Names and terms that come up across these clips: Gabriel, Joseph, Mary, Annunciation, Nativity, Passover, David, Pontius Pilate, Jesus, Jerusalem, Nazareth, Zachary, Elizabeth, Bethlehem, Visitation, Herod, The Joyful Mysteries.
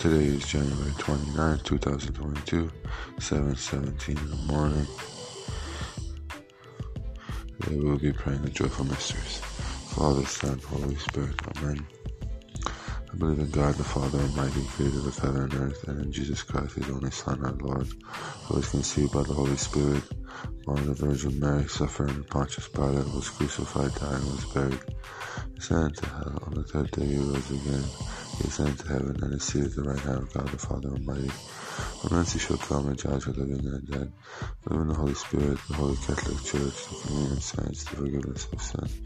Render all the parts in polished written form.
Today is January 29, 2022, 7:17 in the morning. Today we will be praying the Joyful Mysteries. Father, Son, Holy Spirit. Amen. I believe in God, the Father Almighty, creator of heaven and earth, and in Jesus Christ, His only Son, our Lord, who was conceived by the Holy Spirit, born of the Virgin Mary, suffered under Pontius Pilate, was crucified, died, and was buried. He descended to hell. On the third day He rose again. He ascended to heaven and is seated at the right hand of God, the Father Almighty. From whence He shall come and judge the living and the dead. Believe in the Holy Spirit, the Holy Catholic Church, the communion of saints, the forgiveness of sins,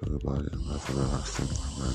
for the body and life everlasting. Amen.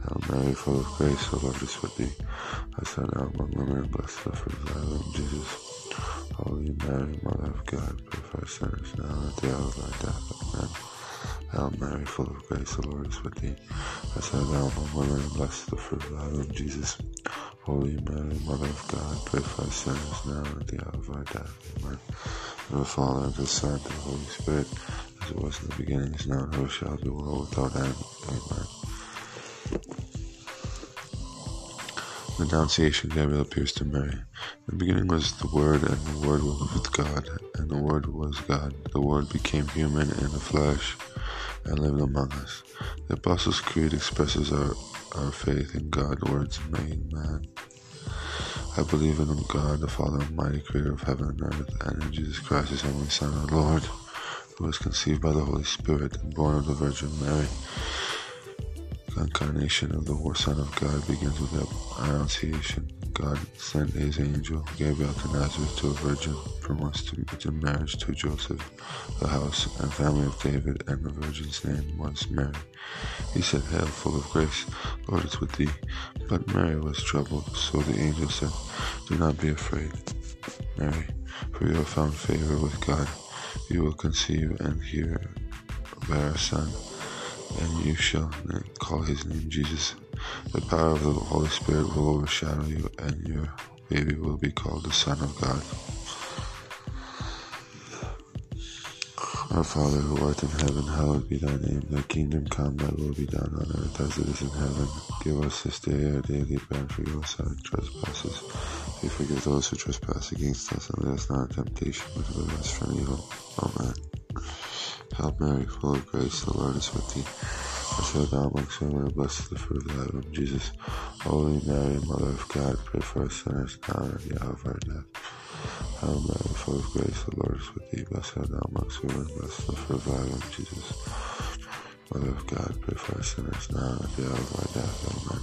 Hail Mary, full of grace, the Lord is with thee. Blessed art thou among women, and blessed is the fruit of thy womb, Jesus. Holy Mary, Mother of God, pray for us sinners now and at the hour of our death. Amen. Hail Mary, full of grace, the Lord is with thee. Blessed art thou among women, and blessed is the fruit of thy womb, Jesus. Holy Mary, Mother of God, pray for us sinners now and at the hour of our death. Amen. In the Father, and the Son, and the Holy Spirit, as it was in the beginning, is now, and ever shall be, world without end. Amen. The Annunciation. Gabriel appears to Mary. In the beginning was the Word, and the Word was with God, and the Word was God. The Word became human in the flesh and lived among us. The Apostles' Creed expresses our faith in God, words made man. I believe in God, the Father Almighty, creator of heaven and earth, and in Jesus Christ, His only Son, our Lord, who was conceived by the Holy Spirit and born of the Virgin Mary. The incarnation of the Son of God begins with the Annunciation. God sent His angel Gabriel to Nazareth, to a virgin, promised to marriage to Joseph. The house and family of David, and the virgin's name was Mary. He said, "Hail, full of grace, Lord is with thee." But Mary was troubled, so the angel said, "Do not be afraid, Mary, for you have found favor with God. You will conceive and bear a son, and you shall call his name Jesus. The power of the Holy Spirit will overshadow you, and your baby will be called the Son of God." Our Father, who art in heaven, hallowed be thy name. Thy kingdom come, thy will be done on earth as it is in heaven. Give us this day our daily bread, and forgive us our trespasses. We forgive those who trespass against us, and lead us not into temptation, but deliver us from evil. Amen. Hail Mary, full of grace, the Lord is with thee. Blessed art thou amongst women, and blessed is the fruit of thy womb, Jesus. Holy Mary, Mother of God, pray for us sinners now and at the hour of our death. Hail Mary, full of grace, the Lord is with thee. Blessed art thou amongst women, and blessed is the fruit of thy womb, Jesus. Mother of God, pray for us sinners now and at the hour of our death. Amen.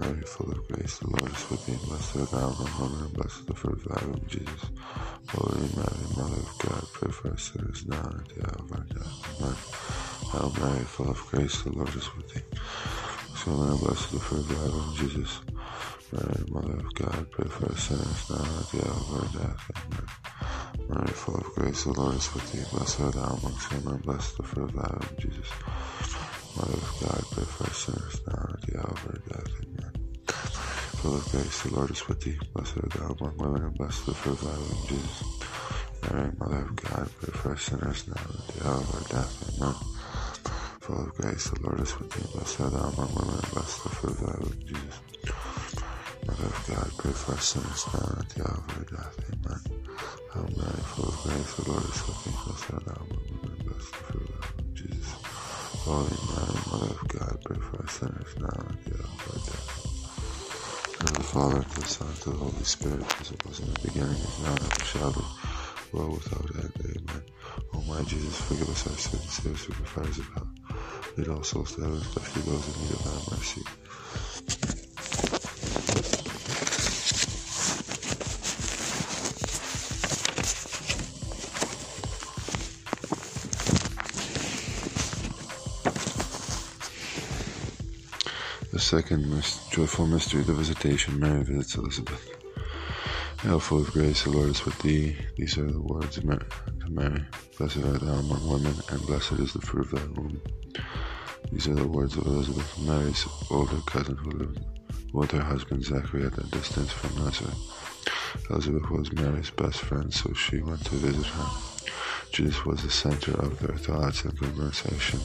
Amen. Mary, full of grace, the Lord is with thee. Blessed art thou among women, and blessed is the fruit of thy womb, Jesus. Holy Mary, Mother of God, pray for us sinners now and at the hour of our death. Amen. Hail Mary, full of grace, the Lord is with thee. And blessed is the fruit of thy womb, Jesus. Mary, Mother of God, pray for us sinners now and at the hour of our death. Amen. Mary, full of grace, the Lord is with thee. Blessed art thou amongst women, and blessed is the fruit of thy womb, Jesus. Mother of God, pray for us sinners now and at the hour of our death. Amen. Full of grace, the Lord is with thee. Blessed art thou among women, and blessed is the fruit of thy womb, Jesus. Mary, Mother of God, pray for us sinners now and at the hour of our death. Amen. Full of grace, the Lord is with thee. Blessed art thou among women, and blessed is the fruit of thy womb, Jesus. Mother of God, pray for us sinners now and at the hour of our death. Amen. Hail Mary, full of grace, the Lord is with thee. Blessed art thou among women, and blessed is the fruit of thy womb, Jesus. Holy Mary, Mother of God, pray for us sinners now and at the hour of our death. In the Father, and the Son, and the Holy Spirit, as it was in the beginning, is now, and ever shall be, well without it. Amen. O my Jesus, forgive us our sins, save us from the fires of hell. Lead all souls to heaven, especially those in need of thy mercy. The second joyful mystery, the Visitation. Mary visits Elizabeth. Hail, full of grace, the Lord is with thee. These are the words of Mary. Blessed art thou among women, and blessed is the fruit of thy womb. These are the words of Elizabeth, Mary's older cousin, who lived with her husband Zachary at a distance from Nazareth. Elizabeth was Mary's best friend, so she went to visit her. Jesus was the center of their thoughts and conversation.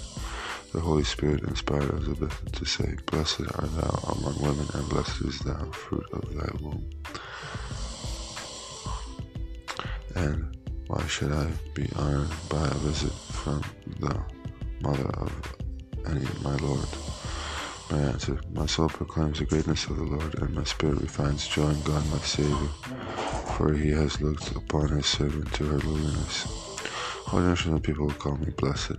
The Holy Spirit inspired Elizabeth to say, Blessed art thou among women, and blessed is the fruit of thy womb. And why should I be honored by a visit from the mother of my Lord? Mary answered, My soul proclaims the greatness of the Lord, and my spirit finds joy in God my Savior, for he has looked upon his servant to her lowliness. All national people will call me blessed.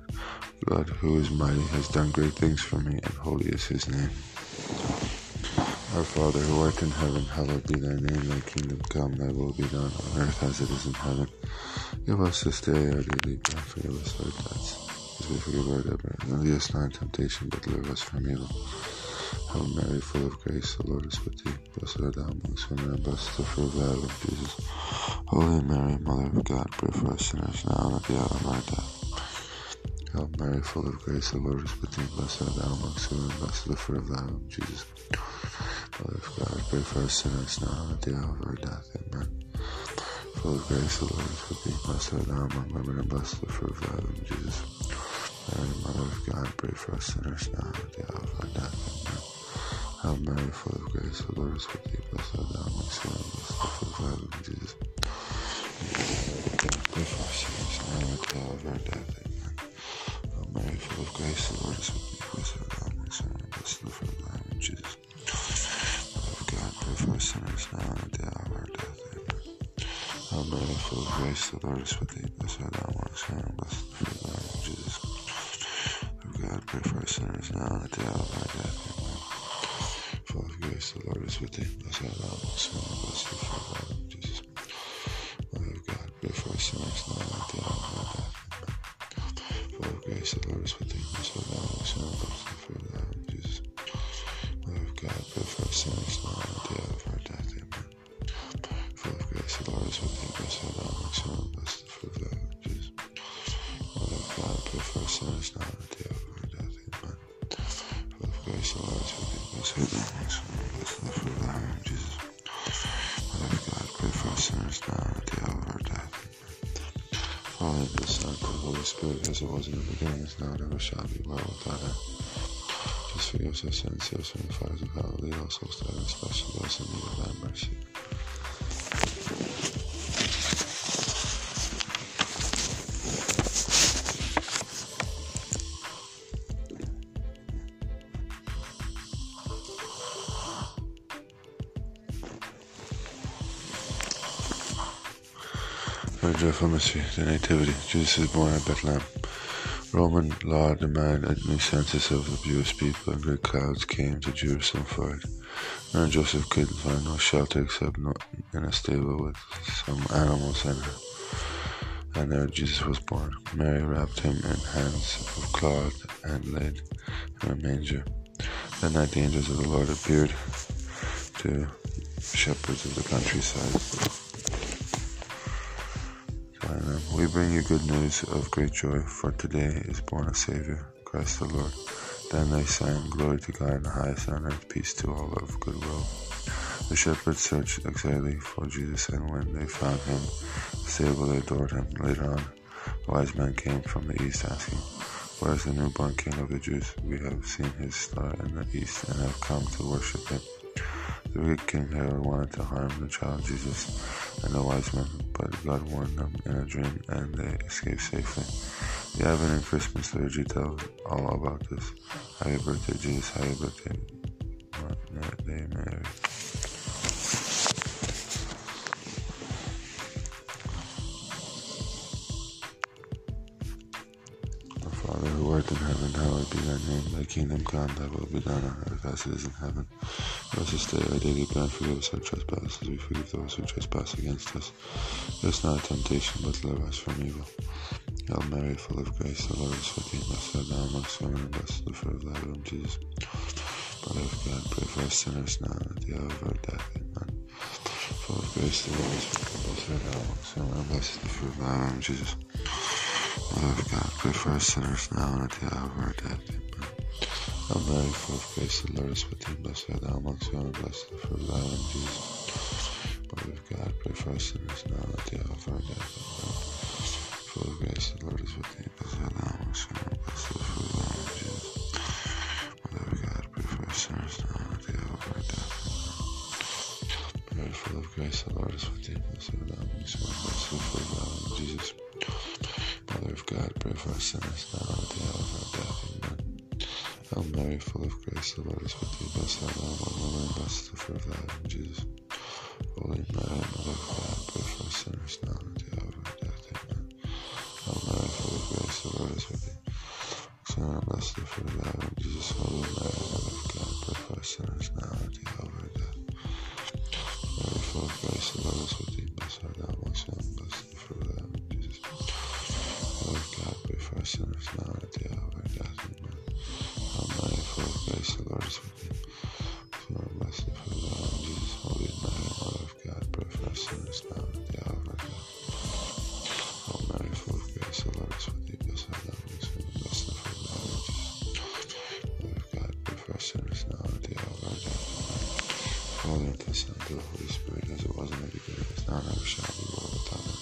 God, who is mighty, has done great things for me, and holy is his name. Our Father, who art in heaven, hallowed be thy name. Thy kingdom come, thy will be done, on earth as it is in heaven. Give us this day our daily bread, forgive us our debts, as we forgive our debtors. And lead us not into temptation, but deliver us from evil. Hail Mary, full of grace, the Lord is with thee. Blessed art thou amongst women, and blessed is the fruit of thy womb, Jesus. Holy Mary, Mother of God, pray for us sinners, now and at the hour of our death. Hail Mary, full of grace, the Lord is with thee. Blessed art thou amongst women, and blessed is the fruit of thy womb, Jesus. Mother of God, pray for us sinners now and at the hour of our death. Amen. Full of grace, the Lord is with thee. Blessed art thou among women, and blessed is the fruit of thy womb, Jesus. Mary, Mother of God, pray for us sinners now and at the hour of our death. Amen. Hail Mary, full of grace, the Lord is with thee. Blessed art thou amongst women, and blessed is the fruit of thy womb, Jesus. Mother of God, pray for us sinners now and at the hour of our death. Amen. Mary, full of grace, the Lord is with thee. Blessed art thou amongst women, and blessed is the fruit of thy womb, Jesus. Mother of God, pray for us sinners now and at the hour of our death. Amen. Hail Mary, full of grace, the Lord is with thee. Blessed art thou amongst women, and blessed is the fruit of thy womb, Jesus. Mother of God, pray for us sinners now and at the hour of our death. Amen. Full of grace, the Lord is with thee. Blessed art thou amongst women, and blessed is the fruit of thy womb, Jesus. Mother of God, pray for us sinners now and at the hour of our death. Full of grace, the Lord is with thee. Blessed art thou amongst women, and blessed is the fruit of thy womb, Jesus. Mother of God, pray for us sinners now and at the hour of our death. Amen. Full of grace, the Lord is with thee. Blessed art thou amongst women, and blessed is the fruit of thy womb, Jesus. Mother of God, pray for us sinners now and at the hour of our death. Amen. Full of grace, the Lord is with thee. Blessed art thou amongst women, and blessed is the fruit of thy womb, Jesus. Mother of God, pray for us sinners now and at the hour of our death. Father, the Son, the Holy Spirit, as it was in the beginning, is now, and ever shall be, world without end. Jesus, forgive us our sins, save us from the fires of hell, lead all souls to heaven, especially those in need of thy mercy. Very joyful mystery, the Nativity. Jesus is born at Bethlehem. Roman law demanded a new census of the Jewish people, and great crowds came to Jerusalem for it. Mary and Joseph couldn't find no shelter except in a stable with some animals in it. And there Jesus was born. Mary wrapped him in hands of cloth and laid in a manger. That night the angels of the Lord appeared to shepherds of the countryside. We bring you good news of great joy, for today is born a Savior, Christ the Lord. Then they sang, Glory to God in the highest, and on earth peace to all of good will. The shepherds searched excitedly for Jesus, and when they found him, the stable, they adored him. Later on, wise men came from the east, asking, Where is the newborn King of the Jews? We have seen his star in the east, and have come to worship him. The wicked King Herod wanted to harm the child Jesus and the wise men, but God warned them in a dream, and they escaped safely. The Advent and Christmas liturgy tells all about this. Happy birthday, Jesus. Happy birthday, Mary. Father, who art in heaven, hallowed be thy name. Thy kingdom come, thy will be done on earth as it is in heaven. Let us this day our daily bread, forgive us our trespasses, as we forgive those who trespass against us. Let us not a temptation, but deliver us from evil. Hail Mary, full of grace, the Lord is with thee. Blessed art thou amongst women, and blessed is the fruit of thy womb, Jesus. Mother of God, pray for us sinners now, and at the hour of our death. Amen. Full of grace, the Lord is with thee. Blessed art thou amongst women, and blessed is the fruit of thy womb, Jesus. Mother of God, pray for us sinners now, and at the hour of our death. Amen. Hail Mary, full of grace, the Lord is with thee. Blessed art thou amongst women, and blessed is the fruit of thy womb, Jesus. Mother of God, pray for us sinners now, and at the hour of our death. Amen. Full of grace, the Lord is with thee. Blessed art thou amongst women, and blessed is the fruit of thy womb, Jesus. Mother of God, pray for us sinners now and at the hour of our death. Amen. Mary, full of grace, the Lord is with thee. Blessed art thou amongst women, and blessed is the fruit of thy womb, Jesus. Mother of God, pray for us sinners now and at the hour of our death. Amen. Hail Mary, full of grace, the Lord is with thee. Blessed art thou among women, and blessed is the fruit of thy womb, Jesus. Holy Mary, Mother of God, pray for us sinners now and at the hour of our death. Amen. Hail Mary, full of grace, the Lord is with thee. Blessed is the fruit of thy womb, Jesus. Holy Mary, Mother of God, pray for us sinners now and at the hour of our death. Mary, full of grace, the Lord is with thee. Blessed art thou amongst women, blessed is the fruit of thy womb, Jesus. Mother of God, pray for us sinners now and at the hour of our death. Amen. Hail Mary, full of grace, the Lord is with thee. Blessed is the fruit of thy womb, Jesus. Holy Mary, Mother of God, pray for us sinners now and at the hour of our death. Hail Mary, full of grace, the Lord is with thee. Blessed art thou amongst women, blessed is the fruit of thy womb, Jesus. Mother of God, pray for us sinners now and at the hour of our death. Father, and the Son, and to the Holy Spirit, as it was in the beginning, is now, and ever shall be, world without end.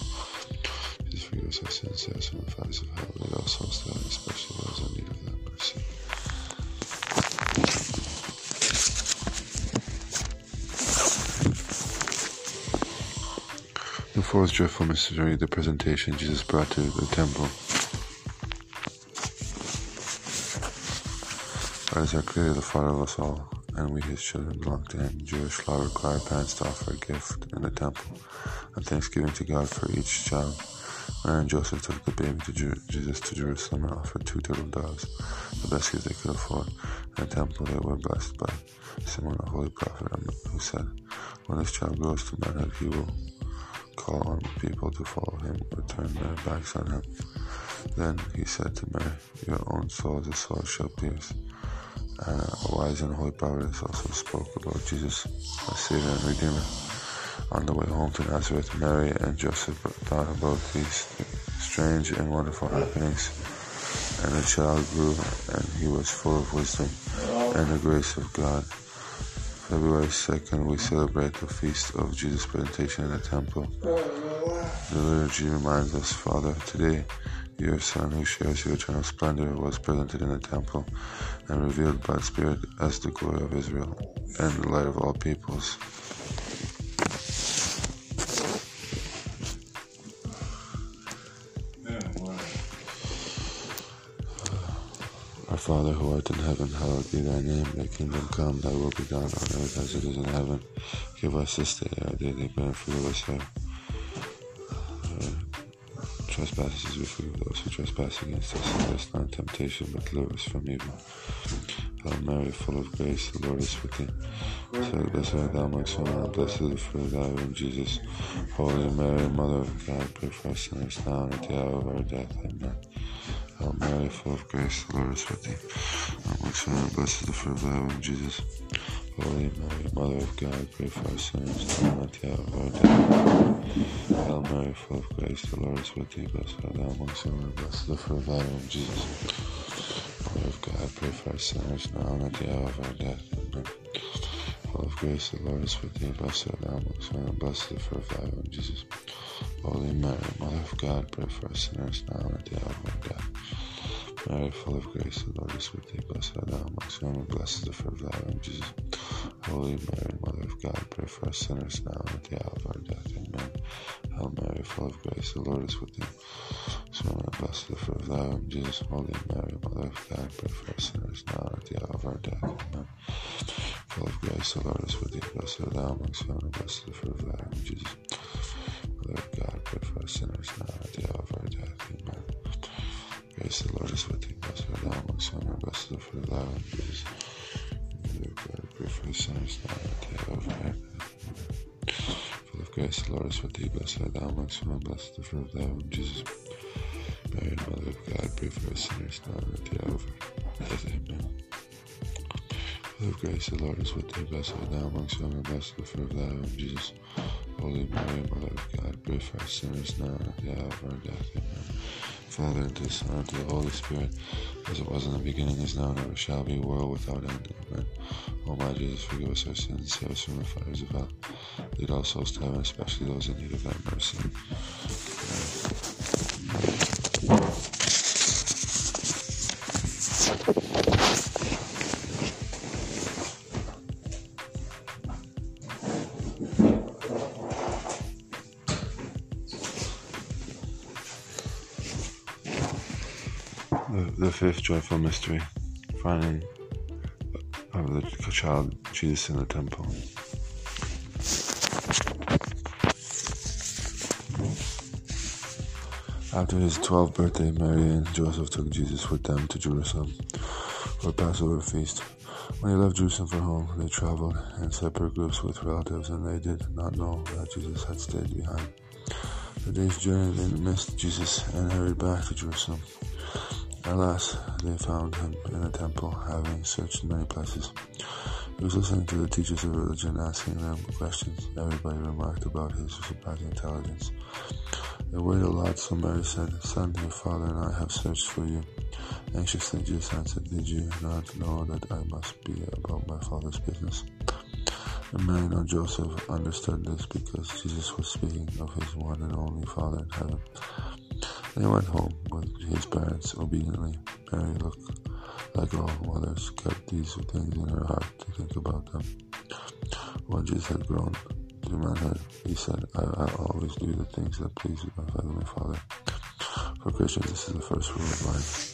Jesus, forgive us our sins, save us from the fires of hell, lead all souls to heaven, especially those in need of thy mercy. The fourth joyful mystery, the presentation Jesus brought to the temple. God is our Creator, the Father of us all, and we His children belong to Him. Jewish law required parents to offer a gift in the temple, a thanksgiving to God for each child. Mary and Joseph took the baby to Jesus to Jerusalem and offered 2 turtle doves, the best gift they could afford. In the temple they were blessed by Simon, a holy prophet, who said, "When this child grows to manhood, he will call on people to follow him or turn their backs on him." Then he said to Mary, "Your own soul is a soul shall pierce." A wise and holy providence also spoke about Jesus, our Savior and Redeemer. On the way home to Nazareth, Mary and Joseph thought about these strange and wonderful happenings. And the child grew, and he was full of wisdom and the grace of God. February 2nd, we celebrate the feast of Jesus' presentation in the temple. The liturgy reminds us, "Father, today your Son, who shares your eternal splendor, was presented in the temple and revealed by the Spirit as the glory of Israel and the light of all peoples." Father, who art in heaven, hallowed be thy name. Thy kingdom come, thy will be done on earth as it is in heaven. Give us this day our daily bread, and forgive us our trespasses, as we forgive those who trespass against us. And lead us not into temptation, but deliver us from evil. Hail Mary, full of grace, the Lord is with thee. Blessed art thou amongst women, and blessed is the fruit of thy womb, Jesus. Holy Mary, Mother of God, pray for us sinners now and at the hour of our death. Amen. Hail Mary, full of grace, the Lord is with thee. Amongst women, blessed is the fruit of thy womb, Jesus. Holy Mary, Mother of God, pray for us sinners now and at the hour of our death. Hail Mary, full of grace, the Lord is with thee. Blessed art thou amongst women, blessed is the fruit of thy womb, Jesus. Mother of God, pray for us sinners now and at the hour of our death. Amen. Full of grace, the Lord is with thee. Blessed art thou amongst women, blessed is the fruit of thy womb, Jesus. Holy Mary, Mother of God, pray for us sinners now and at the hour of our death. Mary, full of grace, the Lord is with thee. Blessed art thou amongst women, blessed is the fruit of thy womb, Jesus. Holy Mary, Mother of God, pray for us sinners now and at the hour of our death. Amen. Hail Mary, full of grace, the Lord is with thee. Blessed is the fruit of thy womb, Jesus. Holy Mary, Mother of God, pray for us sinners now and at the hour of our death. Amen. Full of grace, the Lord is with thee. Blessed art thou amongst women, blessed is the fruit of thy womb, Jesus. Mother of God, pray for us sinners now and at the hour of our death. Amen. Christ, the Lord is with you. Blessed are thou amongst women, and blessed is the fruit of thy womb, Jesus. Mother of God, pray for us sinners now and at the hour of our death. Full of grace, the Lord is with thee. Blessed art thou amongst women, blessed is the fruit of thy womb, Jesus. Mary, Mother of God, pray for us sinners now and at the hour of our death. Amen. Full of grace, the Lord is with thee. Blessed art thou amongst women, blessed is the fruit of thy womb, Jesus. Holy Mary, Mother of God, pray for us sinners now and at the hour of our death. Amen. Father, and to the Son, and to the Holy Spirit, as it was in the beginning, is now, and ever shall be, world without end. Amen. O my Jesus, forgive us our sins, and save us from the fires of hell. Lead all souls to heaven, especially those in need of thy mercy. The fifth joyful mystery, finding of the child Jesus in the temple. After his 12th birthday, Mary and Joseph took Jesus with them to Jerusalem for a Passover feast. When they left Jerusalem for home, they traveled in separate groups with relatives, and they did not know that Jesus had stayed behind. The day's journey, they missed Jesus and hurried back to Jerusalem. Alas, they found him in the temple, having searched many places. He was listening to the teachers of religion, asking them questions. Everybody remarked about his surprising intelligence. They worried a lot, so Mary said, "Son, your father and I have searched for you." Anxiously, Jesus answered, "Did you not know that I must be about my father's business?" And Mary and Joseph understood this because Jesus was speaking of his one and only Father in heaven. They went home with his parents obediently. Mary, like all mothers, kept these things in her heart to think about them. When Jesus had grown to manhood, he said, I always do the things that please my Heavenly Father. For Christians, this is the first rule of life.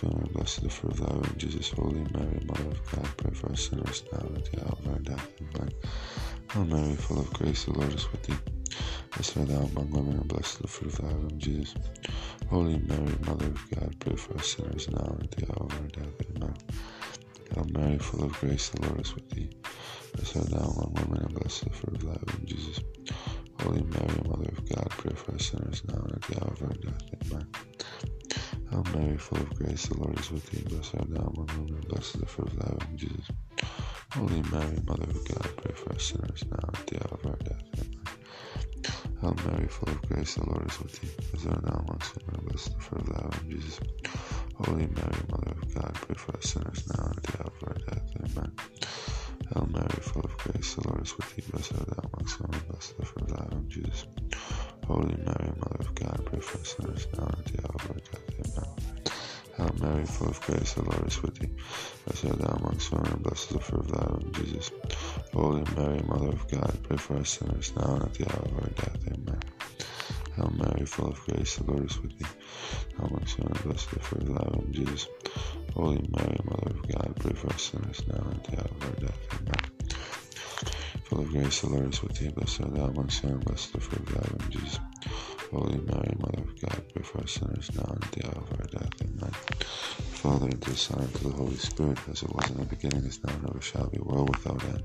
And blessed is the fruit of thy womb, Jesus. Holy Mary, Mother of God, pray for us sinners now and at the hour of our death. Amen. Hail Mary, full of grace, the Lord is with thee. Blessed art thou among women, and blessed is the fruit of thy womb, Jesus. Holy Mary, Mother of God, pray for us sinners now and at the hour of our death. Amen. Hail Mary, full of grace, the Lord is with thee. Blessed art thou among women, and blessed is the fruit of thy womb, Jesus. Holy Mary, Mother of God, pray for us sinners now and at the hour of our death. Amen. Hail Mary, full of grace, the Lord is with thee. Blessed art thou among women, and blessed is the fruit of thy womb, Jesus. Holy Mary, Mother of God, pray for us sinners now and at the hour of our death. Amen. Hail Mary, full of grace, the Lord is with thee. Blessed art thou amongst women, and blessed is the fruit of thy womb, Jesus. Holy Mary, Mother of God, pray for us sinners now and at the hour of our death. Amen. Hail Mary, full of grace, the Lord is with thee. Blessed art thou amongst women, and blessed is the fruit of thy womb, Jesus. Holy Mary, Mother of God, pray for us sinners now and at the hour of our death. Amen. Hail Mary, full of grace, the Lord is with thee. Blessed art thou amongst women, and blessed is the fruit of thy womb, Jesus. Holy Mary, Mother of God, pray for us sinners now and at the hour of our death. Amen. Hail Mary, full of grace, the Lord is with thee. Amongst women, and blessed is the fruit of thy womb, Jesus. Holy Mary, Mother of God, pray for us sinners now and at the hour of our death. Amen. Full of grace, the Lord is with thee. Blessed art thou amongst women, and blessed is the fruit of thy womb, Jesus. Holy Mary, Mother of God, pray for us sinners now and at the hour of our death. Amen. Father, and to the Son, and to the Holy Spirit, as it was in the beginning, is now, and ever shall be, world without end.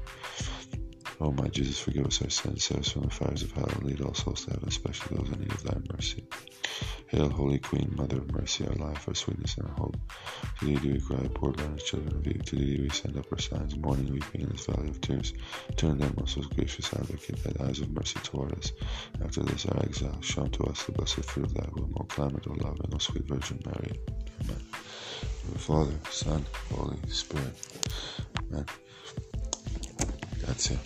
O my Jesus, forgive us our sins, save us from the fires of hell, and lead all souls to heaven, especially those in need of thy mercy. Hail, Holy Queen, Mother of Mercy, our life, our sweetness, and our hope. To thee do we cry, poor banished children of Eve. To thee do we send up our sighs, mourning, weeping in this valley of tears. Turn then, most gracious Advocate, thy eyes of mercy toward us. After this our exile, show to us the blessed fruit of thy womb, O clement, O loving, O sweet Virgin Mary. Amen. In the Father, Son, Holy Spirit. Amen. Grazie.